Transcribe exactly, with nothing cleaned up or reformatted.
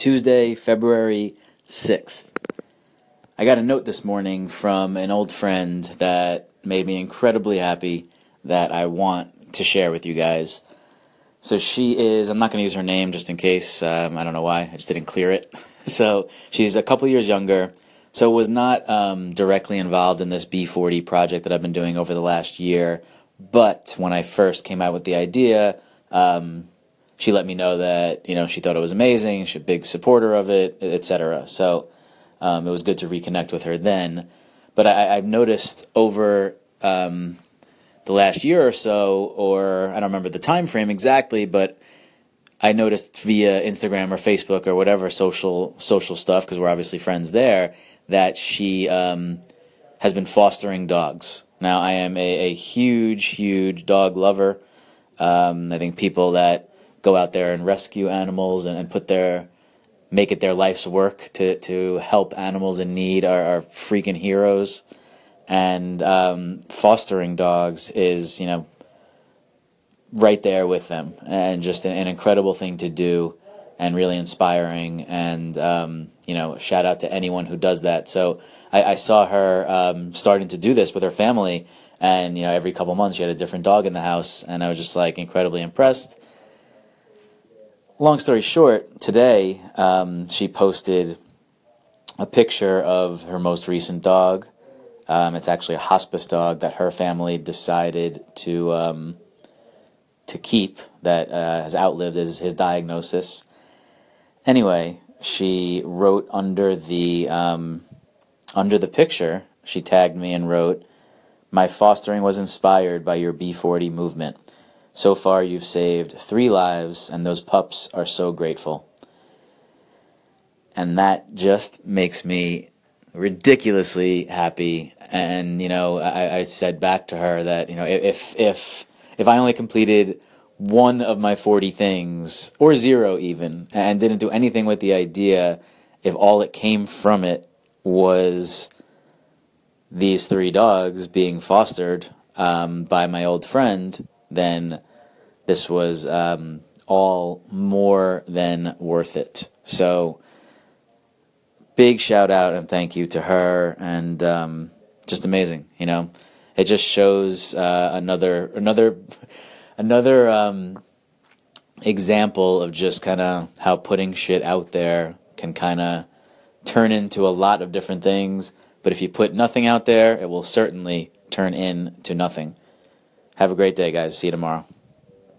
Tuesday, February sixth. I got a note this morning from an old friend that made me incredibly happy that I want to share with you guys. So she is, I'm not going to use her name just in case, um, I don't know why, I just didn't clear it. So she's a couple years younger, so was not um, directly involved in this B forty project that I've been doing over the last year, but when I first came out with the idea, um, she let me know that, you know, she thought it was amazing, she's a big supporter of it, et cetera. So um, it was good to reconnect with her then. But I, I've noticed over um, the last year or so, or I don't remember the time frame exactly, but I noticed via Instagram or Facebook or whatever social social stuff, because we're obviously friends there, that she um, has been fostering dogs. Now, I am a, a huge, huge dog lover. Um, I think people that go out there and rescue animals and, and put their, make it their life's work to, to help animals in need are, are freaking heroes. And um, fostering dogs is, you know, right there with them, and just an, an incredible thing to do and really inspiring. And, um, you know, shout out to anyone who does that. So I, I saw her um, starting to do this with her family, and, you know, every couple months she had a different dog in the house, and I was just like incredibly impressed. Long story short, today um, she posted a picture of her most recent dog. Um, it's actually a hospice dog that her family decided to um, to keep, that uh, has outlived his, his diagnosis. Anyway, she wrote under the um, under the picture, she tagged me and wrote, "My fostering was inspired by your B forty movement. So far, you've saved three lives, and those pups are so grateful." And that just makes me ridiculously happy. And, you know, I, I said back to her that, you know, if if if I only completed one of my forty things, or zero even, and didn't do anything with the idea, if all that came from it was these three dogs being fostered um, by my old friend, then this was um, all more than worth it. So big shout out and thank you to her, and um, just amazing. You know, it just shows uh, another another another um, example of just kind of how putting shit out there can kind of turn into a lot of different things. But if you put nothing out there, it will certainly turn into nothing. Have a great day, guys. See you tomorrow.